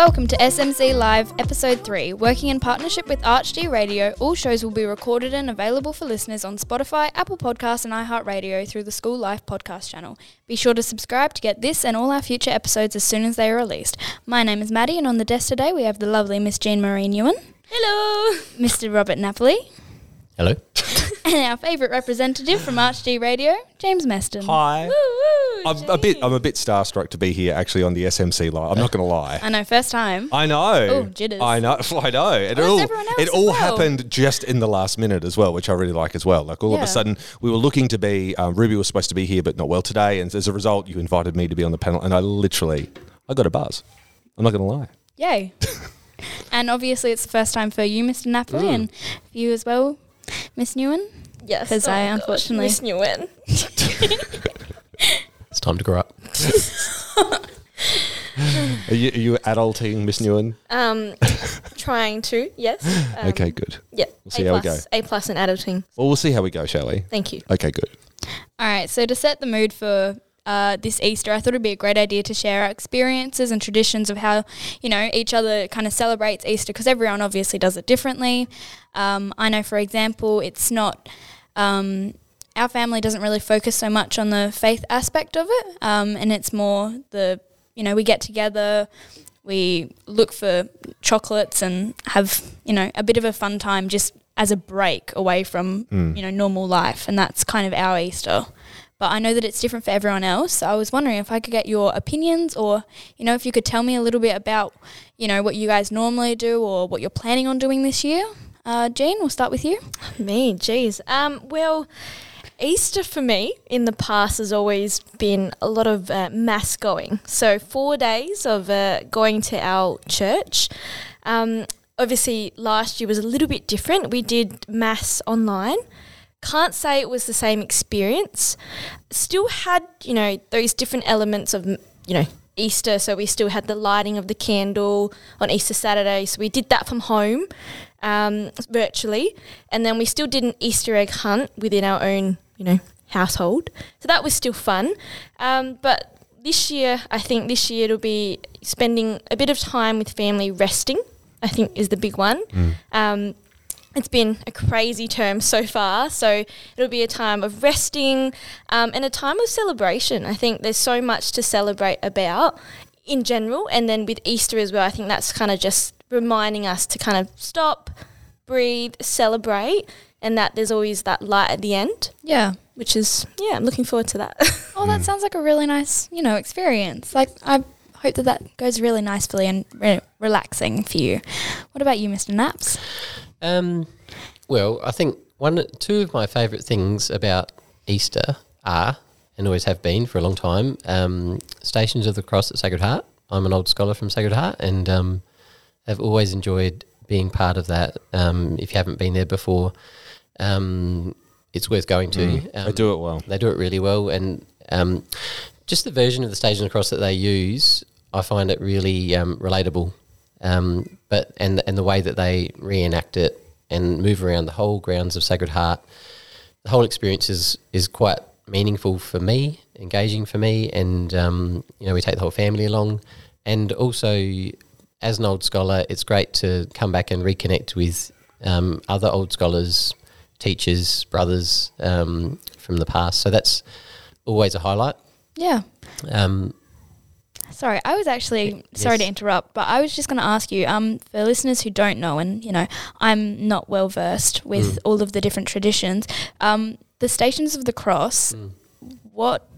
Welcome to SMC Live, Episode 3. Working in partnership with Arch D Radio, all shows will be recorded and available for listeners on Spotify, Apple Podcasts and iHeartRadio through the School Life podcast channel. Be sure to subscribe to get this and all our future episodes as soon as they are released. My name is Maddie and on the desk today we have the lovely Miss Jean Marie Newen. Hello! Mr. Robert Napoli. Hello. And our favourite representative from Arch D Radio, James Meston. Hi. Woo-woo, I'm a bit starstruck to be here actually on the SMC Live. I'm not going to lie. I know, first time. I know. Oh, jitters. I know. It all happened just in the last minute as well, which I really like as well. Like all of a sudden, we were looking to be, Ruby was supposed to be here but not well today. And as a result, you invited me to be on the panel and I got a buzz. I'm not going to lie. Yay. And obviously it's the first time for you, Mr. Napoli, and for you as well, Miss Newen? Yes. Because unfortunately... Miss Newen. It's time to grow up. Are you adulting, Miss Newen? Trying to, yes. Okay, good. Yeah. We'll see how we go. A+ in adulting. Well, we'll see how we go, shall we? Thank you. Okay, good. All right, so to set the mood for... this Easter, I thought it'd be a great idea to share our experiences and traditions of how, you know, each other kind of celebrates Easter, because everyone obviously does it differently. I know, for example, it's not our family doesn't really focus so much on the faith aspect of it, and it's more the, you know, we get together, we look for chocolates and have, you know, a bit of a fun time just as a break away from you know, normal life, and that's kind of our Easter. But I know that it's different for everyone else. So I was wondering if I could get your opinions, or, you know, if you could tell me a little bit about, you know, what you guys normally do or what you're planning on doing this year. Jean, we'll start with you. Me, geez. Well, Easter for me in the past has always been a lot of mass going. So 4 days of going to our church. Obviously, last year was a little bit different. We did mass online. Can't say it was the same experience. Still had, you know, those different elements of, you know, Easter. So we still had the lighting of the candle on Easter Saturday. So we did that from home virtually. And then we still did an Easter egg hunt within our own, you know, household. So that was still fun. But I think this year it'll be spending a bit of time with family resting, I think, is the big one. It's been a crazy term so far, so it'll be a time of resting and a time of celebration. I think there's so much to celebrate about in general, and then with Easter as well, I think that's kind of just reminding us to kind of stop, breathe, celebrate, and that there's always that light at the end. Yeah. Which is, yeah, I'm looking forward to that. Oh, that sounds like a really nice, you know, experience. Like, I hope that goes really nicely and relaxing for you. What about you, Mr. Naps? Well, I think two of my favourite things about Easter are, and always have been for a long time, Stations of the Cross at Sacred Heart. I'm an old scholar from Sacred Heart, and I've always enjoyed being part of that. If you haven't been there before, it's worth going to. They do it well. They do it really well, and just the version of the Stations of the Cross that they use, I find it really relatable. But and the way that they reenact it and move around the whole grounds of Sacred Heart, the whole experience is quite meaningful for me, engaging for me, and you know, we take the whole family along. And also, as an old scholar, it's great to come back and reconnect with other old scholars, teachers, brothers from the past. So that's always a highlight. Yeah. Sorry, I was actually, sorry to interrupt, but I was just going to ask you, for listeners who don't know, and, you know, I'm not well versed with all of the different traditions, the Stations of the Cross, what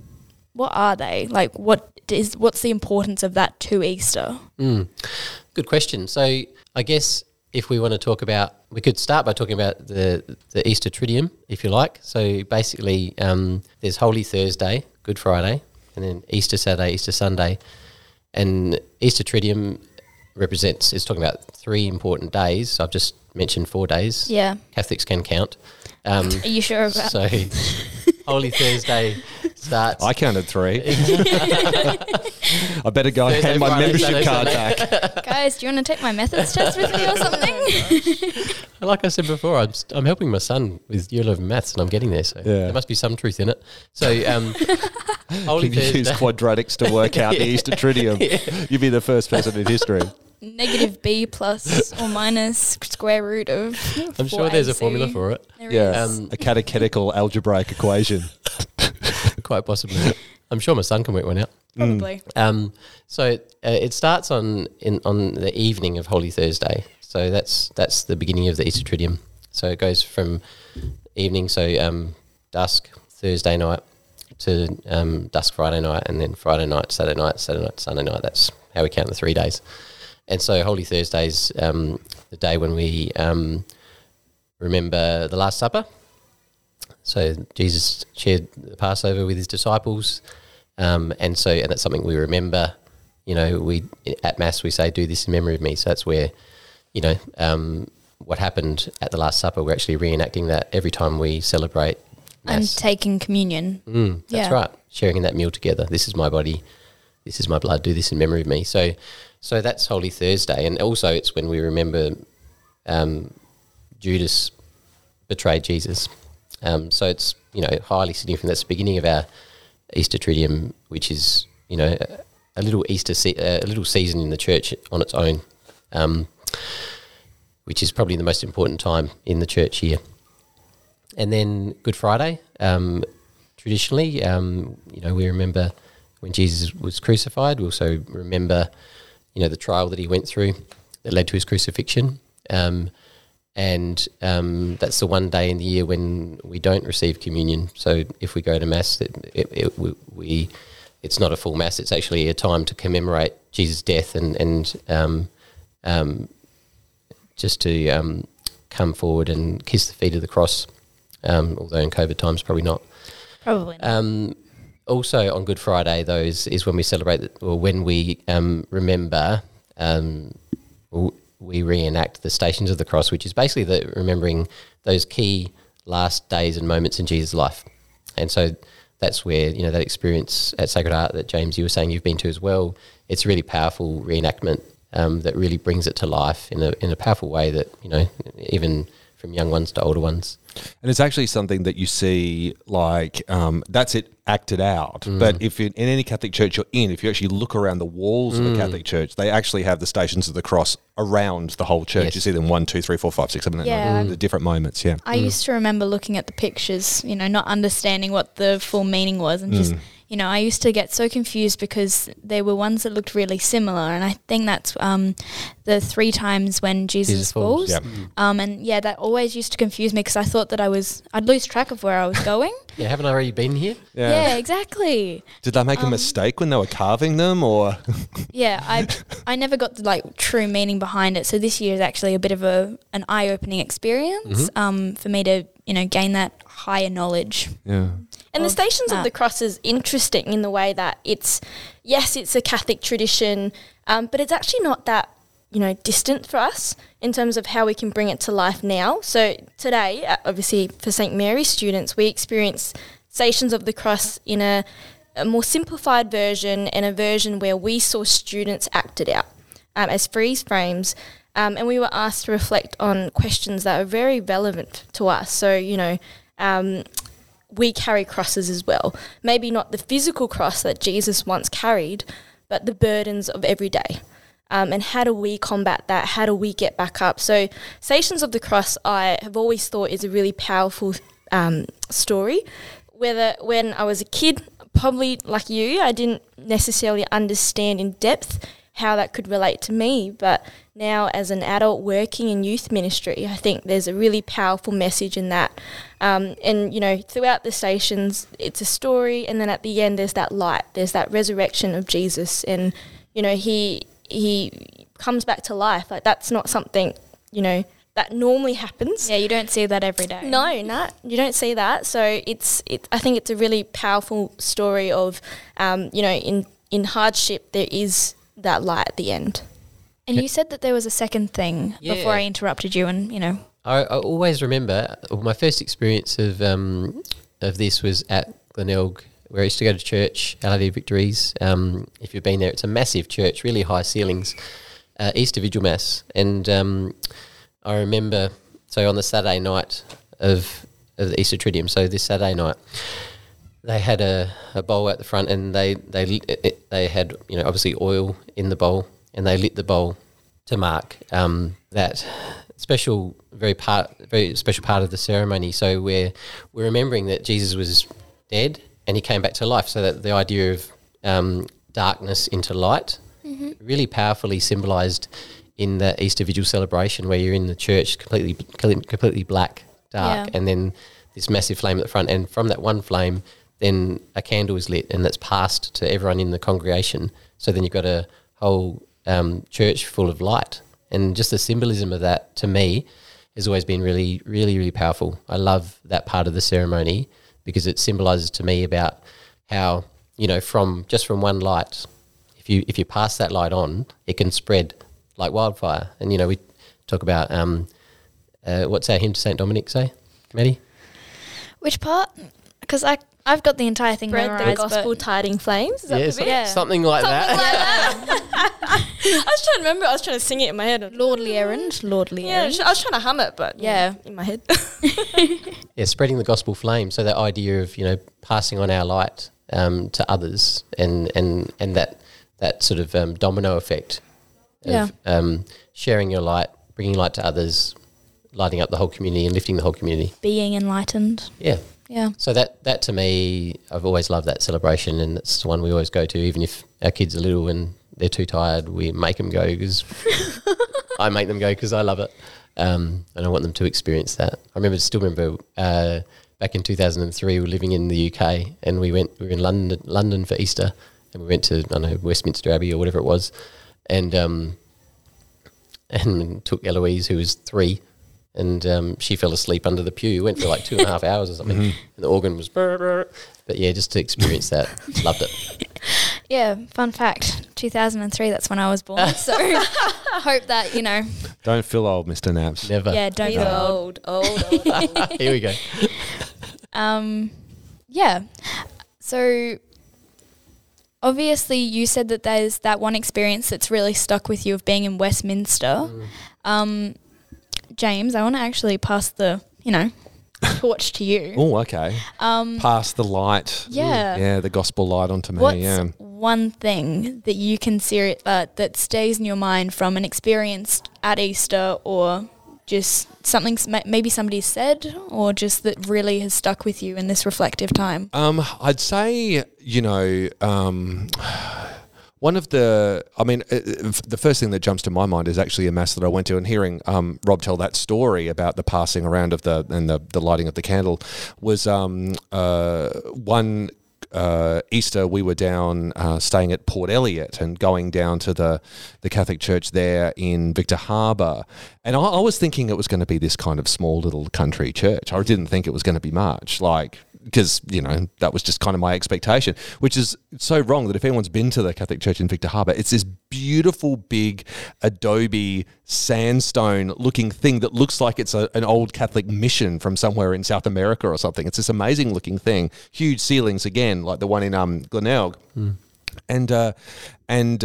are they? Like, what's the importance of that to Easter? Good question. So I guess if we want to talk about, we could start by talking about the Easter Triduum, if you like. So basically there's Holy Thursday, Good Friday, and then Easter Saturday, Easter Sunday. And Easter Triduum it's talking about three important days. So I've just mentioned 4 days. Yeah. Catholics can count. Are you sure about that? So Holy Thursday starts... I counted three. I better go and hand my membership card back. Guys, do you want to take my methods test with me or something? Like I said before, I'm helping my son with Year 11 maths, and I'm getting there, so there must be some truth in it. So, Holy Thursday. Can you use quadratics to work out the Easter Triduum? Yeah. You'd be the first person in history. Negative b plus or minus square root of. I'm sure there's a formula for it. There is. A catechetical algebraic equation. Quite possibly. I'm sure my son can work one out. Probably. So it starts on the evening of Holy Thursday. So that's the beginning of the Easter Triduum. So it goes from evening, dusk Thursday night to dusk Friday night, and then Friday night, Saturday night, Sunday night. That's how we count the 3 days. And so Holy Thursday's the day when we remember the Last Supper. So Jesus shared the Passover with his disciples. And that's something we remember, we at Mass we say, do this in memory of me. So that's where, what happened at the Last Supper, we're actually reenacting that every time we celebrate Mass. I'm taking communion. That's right. Sharing in that meal together. This is my body, this is my blood, do this in memory of me. So that's Holy Thursday. And also it's when we remember Judas betrayed Jesus. So it's, highly significant. That's the beginning of our Easter Triduum, which is a little Easter a little season in the church on its own, which is probably the most important time in the church year. And then Good Friday, traditionally, we remember when Jesus was crucified. We also remember, the trial that he went through that led to his crucifixion, and that's the one day in the year when we don't receive communion. So if we go to Mass, it's not a full Mass. It's actually a time to commemorate Jesus' death and just to come forward and kiss the feet of the cross, although in COVID times probably not. Probably not. Also on Good Friday, though, is when we remember we reenact the Stations of the Cross, which is basically remembering those key last days and moments in Jesus' life. And so that's where, that experience at Sacred Heart that, James, you were saying you've been to as well, it's a really powerful reenactment that really brings it to life in a powerful way that, even from young ones to older ones. And it's actually something that you see, that's it acted out. But if in any Catholic church you're in, if you actually look around the walls of a Catholic church, they actually have the Stations of the Cross around the whole church. Yes. You see them 1, 2, 3, 4, 5, 6, 7, 8, nine, the different moments, I used to remember looking at the pictures, not understanding what the full meaning was and just, I used to get so confused because there were ones that looked really similar, and I think that's the 3 times when Jesus falls. Yep. That always used to confuse me because I thought that I'd lose track of where I was going. Yeah, haven't I already been here? Yeah, exactly. Did they make a mistake when they were carving them, or? I never got the true meaning behind it. So this year is actually a bit of an eye-opening experience for me to gain that higher knowledge. Yeah. And the Stations of the Cross is interesting in the way that it's a Catholic tradition, but it's actually not that distant for us in terms of how we can bring it to life now. So today, obviously for St. Mary's students, we experience Stations of the Cross in a more simplified version and a version where we saw students acted out as freeze frames, and we were asked to reflect on questions that are very relevant to us. So, we carry crosses as well. Maybe not the physical cross that Jesus once carried, but the burdens of every day. And how do we combat that? How do we get back up? So Stations of the Cross, I have always thought, is a really powerful story. Whether when I was a kid, probably like you, I didn't necessarily understand in depth how that could relate to me. But now as an adult working in youth ministry, I think there's a really powerful message in that. Throughout the Stations, it's a story. And then at the end, there's that light. There's that resurrection of Jesus. And, he comes back to life. That's not something, that normally happens. Yeah, you don't see that every day. No, you don't see that. So I think it's a really powerful story of, in hardship there is that light at the end. And you said that there was a second thing before I interrupted you and, I always remember my first experience of this was at Glenelg, where I used to go to church, Our Lady of Victories. If you've been there, it's a massive church, really high ceilings, Easter Vigil Mass. And I remember, so on the Saturday night of the Easter Triduum, so this Saturday night, they had a bowl at the front, and they had, you know, obviously oil in the bowl, and they lit the bowl to mark that special, very special part of the ceremony. So we're remembering that Jesus was dead and he came back to life. So that the idea of darkness into light, mm-hmm. really powerfully symbolised in the Easter Vigil celebration, where you're in the church completely black, dark, yeah. and then this massive flame at the front, and from that one flame, then a candle is lit, and that's passed to everyone in the congregation. So then you've got a whole church full of light, and just the symbolism of that, to me, has always been really, really, really powerful. I love that part of the ceremony because it symbolises to me about how, you know, from one light, if you pass that light on, it can spread like wildfire. And, you know, we talk about what's our hymn to St. Dominic say, Maddie? Which part? Because I've got the entire thing memorised. Spread the gospel tiding flames. Is that something like that. I was trying to remember. I was trying to sing it in my head. Lordly errand. Yeah, I was trying to hum it, but yeah, in my head. Yeah, spreading the gospel flame. So that idea of, you know, passing on our light to others, and that sort of domino effect of sharing your light, bringing light to others, lighting up the whole community and lifting the whole community. Being enlightened. Yeah. Yeah. So that to me, I've always loved that celebration, and it's the one we always go to, even if our kids are little and they're too tired, we make them go because I make them go because I love it, and I want them to experience that. I still remember back in 2003, we were living in the UK, and we were in London for Easter, and we went to, I don't know, Westminster Abbey or whatever it was, and took Eloise, who was 3. And she fell asleep under the pew. We went for like 2.5 hours or something. Mm-hmm. And the organ was... Burr, burr. But yeah, just to experience that. Loved it. Yeah, fun fact. 2003, that's when I was born. So I hope that, you know... Don't feel old, Mr. Naps. Never. Yeah, don't feel old. Old. Here we go. Yeah. So... Obviously, you said that there's that one experience that's really stuck with you of being in Westminster. Mm. James, I want to actually pass the, you know, torch to you. Oh, okay. Pass the light. Yeah. Yeah, the gospel light onto me. What's one thing that you can see that stays in your mind from an experience at Easter, or just something maybe somebody said, or just that really has stuck with you in this reflective time? I'd say, you know, the first thing that jumps to my mind is actually a mass that I went to, and hearing Rob tell that story about the passing around of the lighting of the candle was one Easter we were down staying at Port Elliot and going down to the Catholic Church there in Victor Harbour. And I was thinking it was going to be this kind of small little country church. I didn't think it was going to be much, like... Because, you know, that was just kind of my expectation, which is so wrong that if anyone's been to the Catholic Church in Victor Harbour, it's this beautiful big adobe sandstone-looking thing that looks like it's an old Catholic mission from somewhere in South America or something. It's this amazing-looking thing, huge ceilings again, like the one in Glenelg. Mm. And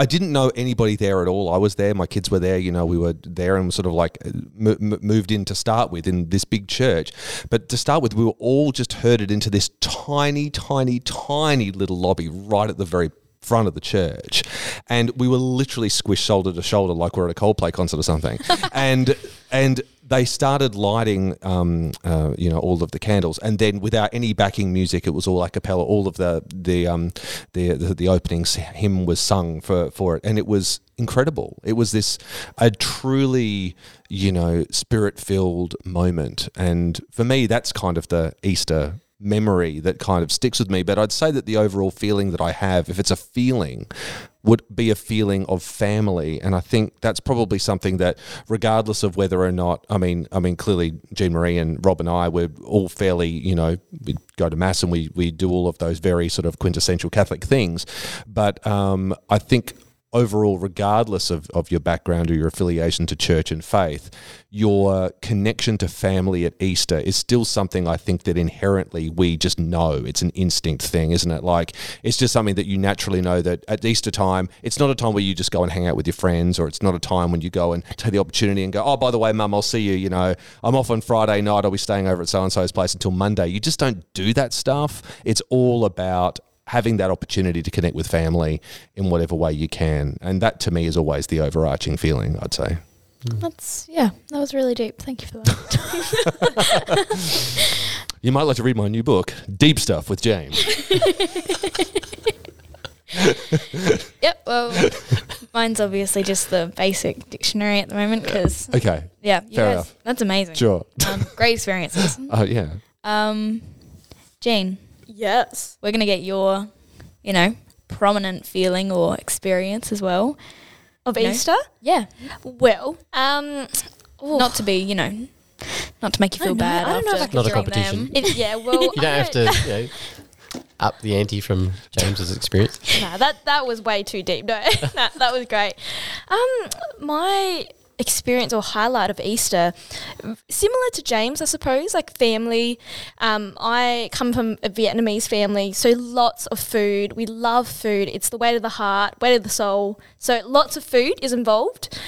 I didn't know anybody there at all. I was there, my kids were there, you know, we were there and sort of like moved in to start with in this big church. But to start with, we were all just herded into this tiny, tiny, tiny little lobby right at the very front of the church. And we were literally squished shoulder to shoulder like we're at a Coldplay concert or something. And they started lighting, you know, all of the candles, and then without any backing music, it was all a cappella. All of the opening hymn was sung for it, and it was incredible. It was a truly, you know, spirit-filled moment, and for me, that's kind of the Easter memory that kind of sticks with me. But I'd say that the overall feeling that I have, if it's a feeling, would be a feeling of family. And I think that's probably something that, regardless of whether or not, I mean clearly Jean Marie and Rob and I, we're all fairly, you know, we go to mass and we do all of those very sort of quintessential Catholic things, but I think overall, regardless of your background or your affiliation to church and faith, your connection to family at Easter is still something I think that inherently we just know. It's an instinct thing, isn't it? Like, it's just something that you naturally know that at Easter time, it's not a time where you just go and hang out with your friends, or it's not a time when you go and take the opportunity and go, oh, by the way, Mum, I'll see you, you know, I'm off on Friday night, I'll be staying over at so-and-so's place until Monday. You just don't do that stuff. It's all about having that opportunity to connect with family in whatever way you can. And that, to me, is always the overarching feeling, I'd say. That was really deep. Thank you for that. You might like to read my new book, Deep Stuff with James. Yep, well, mine's obviously just the basic dictionary at the moment because... Okay, yeah, fair enough. That's amazing. Sure. Great experiences. Oh, yeah. Jean. Yes. We're going to get your, you know, prominent feeling or experience as well. Of Easter? Yeah. Well, not to be, you know, not to make you feel bad. I don't know if I can not a competition. Yeah, well. You don't have to, you know, up the ante from James's experience. No, that was way too deep. No, that was great. My experience or highlight of Easter, similar to James, I suppose, like family. I come from a Vietnamese family, so lots of food. We love food. It's the way to the heart, way to the soul. So lots of food is involved.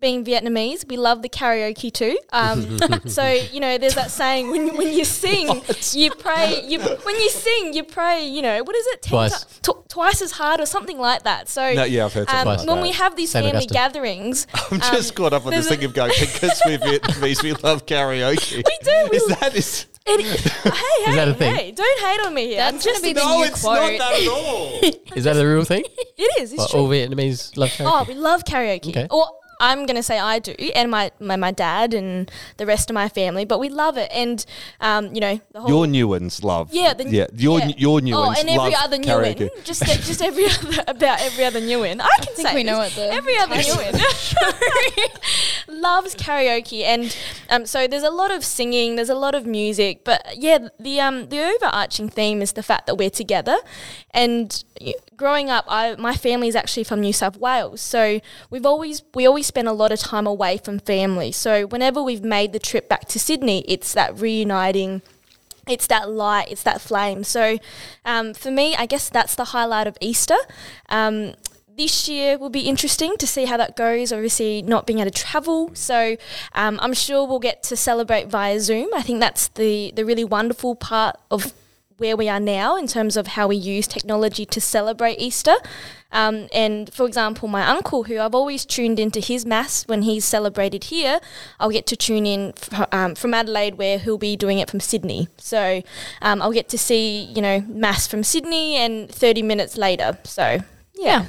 Being Vietnamese, we love the karaoke too. So, you know, there's that saying, when you sing, you pray. When you sing, you pray, you know, what is it? Twice as hard or something like that. So I've heard when we have these family gatherings. I'm just caught up on this thing of going, because we're Vietnamese, we love karaoke. We do. Is that a thing? Hey, don't hate on me here. That's going to be the new quote. No, it's not that at all. Is that a real thing? It is. It's true. All Vietnamese love karaoke. Oh, we love karaoke. Okay. Or I'm going to say I do, and my dad and the rest of my family, but we love it. And, you know, the whole... Your new ones love. Yeah. Your new ones love. Oh, and every other karaoke. New one. Just every other, about every other new one. I can say we know it though. Every other new one loves karaoke. And so there's a lot of singing, there's a lot of music, but yeah, the overarching theme is the fact that we're together. And growing up, my family is actually from New South Wales, so we always spend a lot of time away from family. So whenever we've made the trip back to Sydney, it's that reuniting, it's that light, it's that flame. So for me, I guess that's the highlight of Easter. This year will be interesting to see how that goes, obviously not being able to travel. So I'm sure we'll get to celebrate via Zoom. I think that's the really wonderful part of where we are now in terms of how we use technology to celebrate Easter. And, for example, my uncle, who I've always tuned into his Mass when he's celebrated here, I'll get to tune in from Adelaide, where he'll be doing it from Sydney. So I'll get to see, you know, Mass from Sydney and 30 minutes later. So, yeah.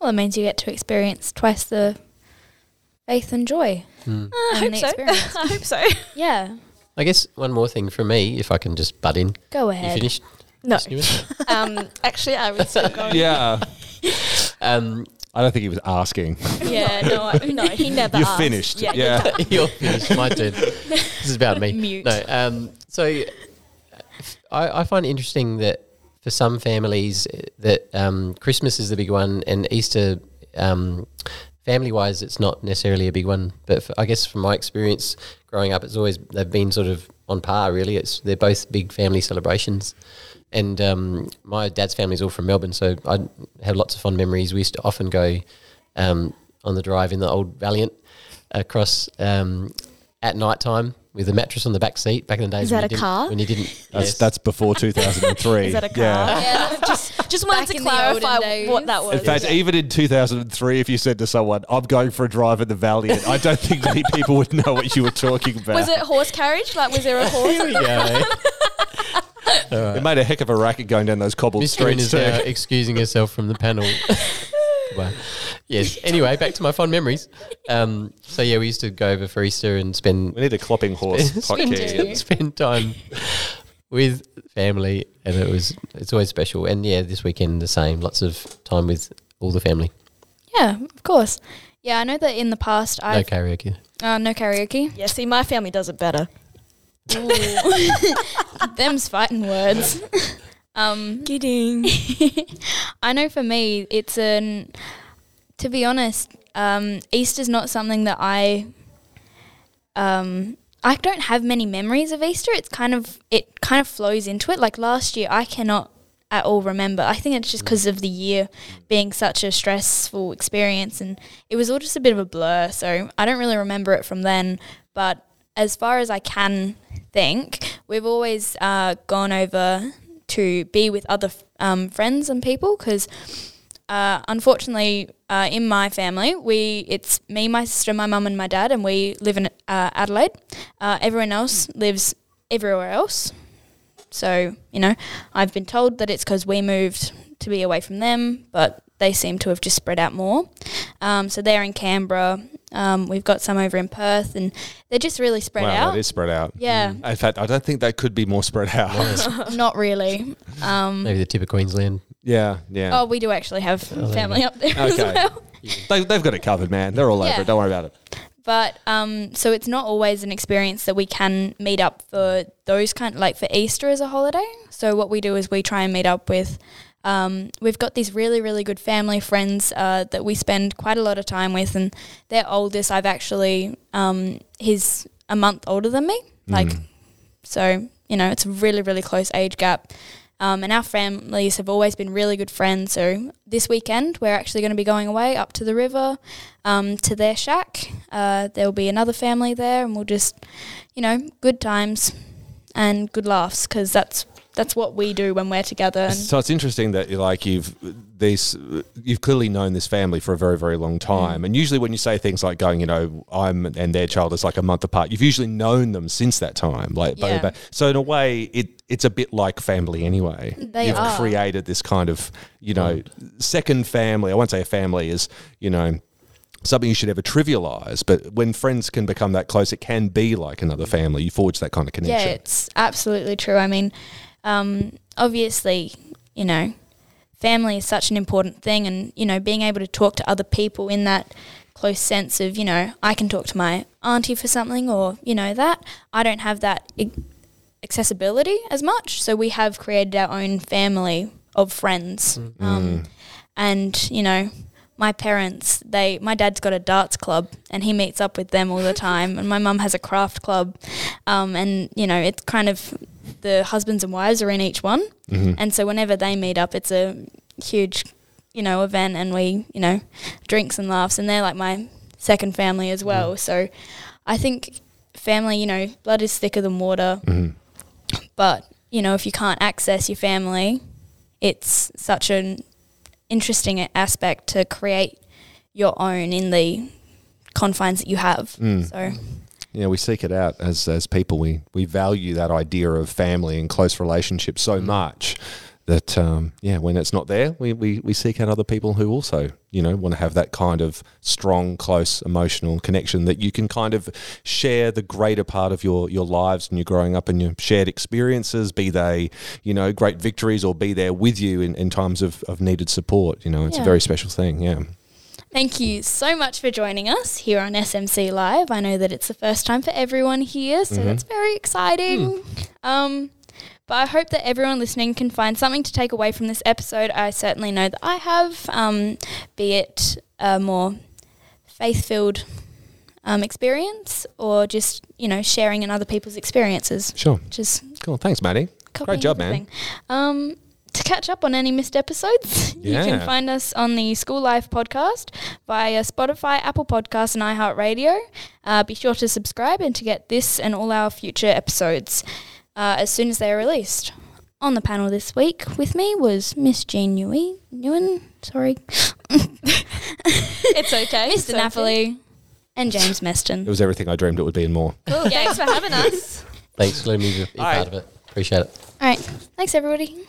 Well, it means you get to experience twice the faith and joy. I hope so. I hope so. Yeah. I guess one more thing from me, if I can just butt in. Go ahead. You finished? No. Actually, I was still going. Yeah. I don't think he was asking. Yeah, no, he never asked. You're finished. Yeah. You're finished. My turn. This is about me. Mute. No. So I find it interesting that for some families that Christmas is the big one, and Easter, family-wise, it's not necessarily a big one. But I guess from my experience growing up, it's always, they've been sort of on par, really. They're both big family celebrations. And my dad's family's all from Melbourne, so I have lots of fond memories. We used to often go on the drive in the old Valiant across at night time with a mattress on the back seat back in the days. Is that a car? When you didn't. That's before 2003. Is that a car? Yeah. Just wanted to clarify what that was. In fact, even in 2003, if you said to someone, I'm going for a drive in the Valiant, I don't think many people would know what you were talking about. Was it horse carriage? Like, was there a horse? Here we go. Right. It made a heck of a racket going down those cobbled streets too. Miss Green is excusing herself from the panel. Well, yes. Anyway, back to my fond memories. So yeah, we used to go over for Easter and spend. We need a clopping horse. Spend time with family, and it's always special. And yeah, this weekend the same. Lots of time with all the family. Yeah, of course. Yeah, I know that in the past karaoke. No karaoke. Yeah, see, my family does it better. Them's fighting words. Kidding. I know for me, it's to be honest, Easter's not something that I don't have many memories of Easter. It kind of flows into it. Like last year, I cannot at all remember. I think it's just because of the year being such a stressful experience, and it was all just a bit of a blur. So I don't really remember it from then. But as far as I can think, we've always gone over to be with other friends and people because unfortunately in my family it's me, my sister, my mum and my dad, and we live in Adelaide. Everyone else lives everywhere else. So, you know, I've been told that it's because we moved to be away from them, but they seem to have just spread out more. So they're in Canberra. We've got some over in Perth, and they're just really spread out. Wow, it is spread out. Yeah. In fact, I don't think they could be more spread out. Not really. Maybe the tip of Queensland. Yeah. Oh, we do actually have family up there as well. They've got it covered, man. They're all over it. Don't worry about it. But so it's not always an experience that we can meet up for those for Easter as a holiday. So what we do is we try and meet up with we've got these really, really good family friends that we spend quite a lot of time with, and their oldest, I've actually he's a month older than me. So, you know, it's a really, really close age gap. And our families have always been really good friends. So this weekend we're actually going to be going away up to the river to their shack. There'll be another family there, and we'll just, you know, good times and good laughs because that's what we do when we're together. So it's interesting that you've clearly known this family for a very, very long time. And usually when you say things like going, you know, I'm and their child is like a month apart, you've usually known them since that time. So in a way, it's a bit like family anyway. You've created this kind of, you know, second family. I won't say a family is, you know, something you should ever trivialise, but when friends can become that close, it can be like another family. You forge that kind of connection. Yeah, it's absolutely true. I mean, obviously, you know, family is such an important thing, and, you know, being able to talk to other people in that close sense of, you know, I can talk to my auntie for something, or, you know, that I don't have that accessibility as much. So we have created our own family of friends. And, you know, my parents, my dad's got a darts club and he meets up with them all the time, and my mum has a craft club, and, you know, it's kind of the husbands and wives are in each one, and so whenever they meet up, it's a huge, you know, event, and we, you know, drinks and laughs, and they're like my second family as well. So I think family, you know, blood is thicker than water, but, you know, if you can't access your family, it's such an interesting aspect to create your own in the confines that you have. So yeah, we seek it out as people. We value that idea of family and close relationships so much that when it's not there, we seek out other people who also, you know, want to have that kind of strong, close, emotional connection that you can kind of share the greater part of your lives and your growing up and your shared experiences, be they, you know, great victories or be there with you in times of needed support. You know, it's a very special thing, yeah. Thank you so much for joining us here on SMC Live. I know that it's the first time for everyone here, so that's very exciting. But I hope that everyone listening can find something to take away from this episode. I certainly know that I have, be it a more faith-filled experience or just, you know, sharing in other people's experiences. Sure. Just cool. Thanks, Maddie. Great job, man. To catch up on any missed episodes, you can find us on the School Life podcast via Spotify, Apple Podcasts and iHeartRadio. Be sure to subscribe and to get this and all our future episodes as soon as they are released. On the panel this week with me was Miss Jean Newen, sorry. It's okay. Mr. Napoli and James Meston. It was everything I dreamed it would be and more. Cool, thanks for having us. Thanks for letting me be part of it. Appreciate it. All right. Thanks, everybody.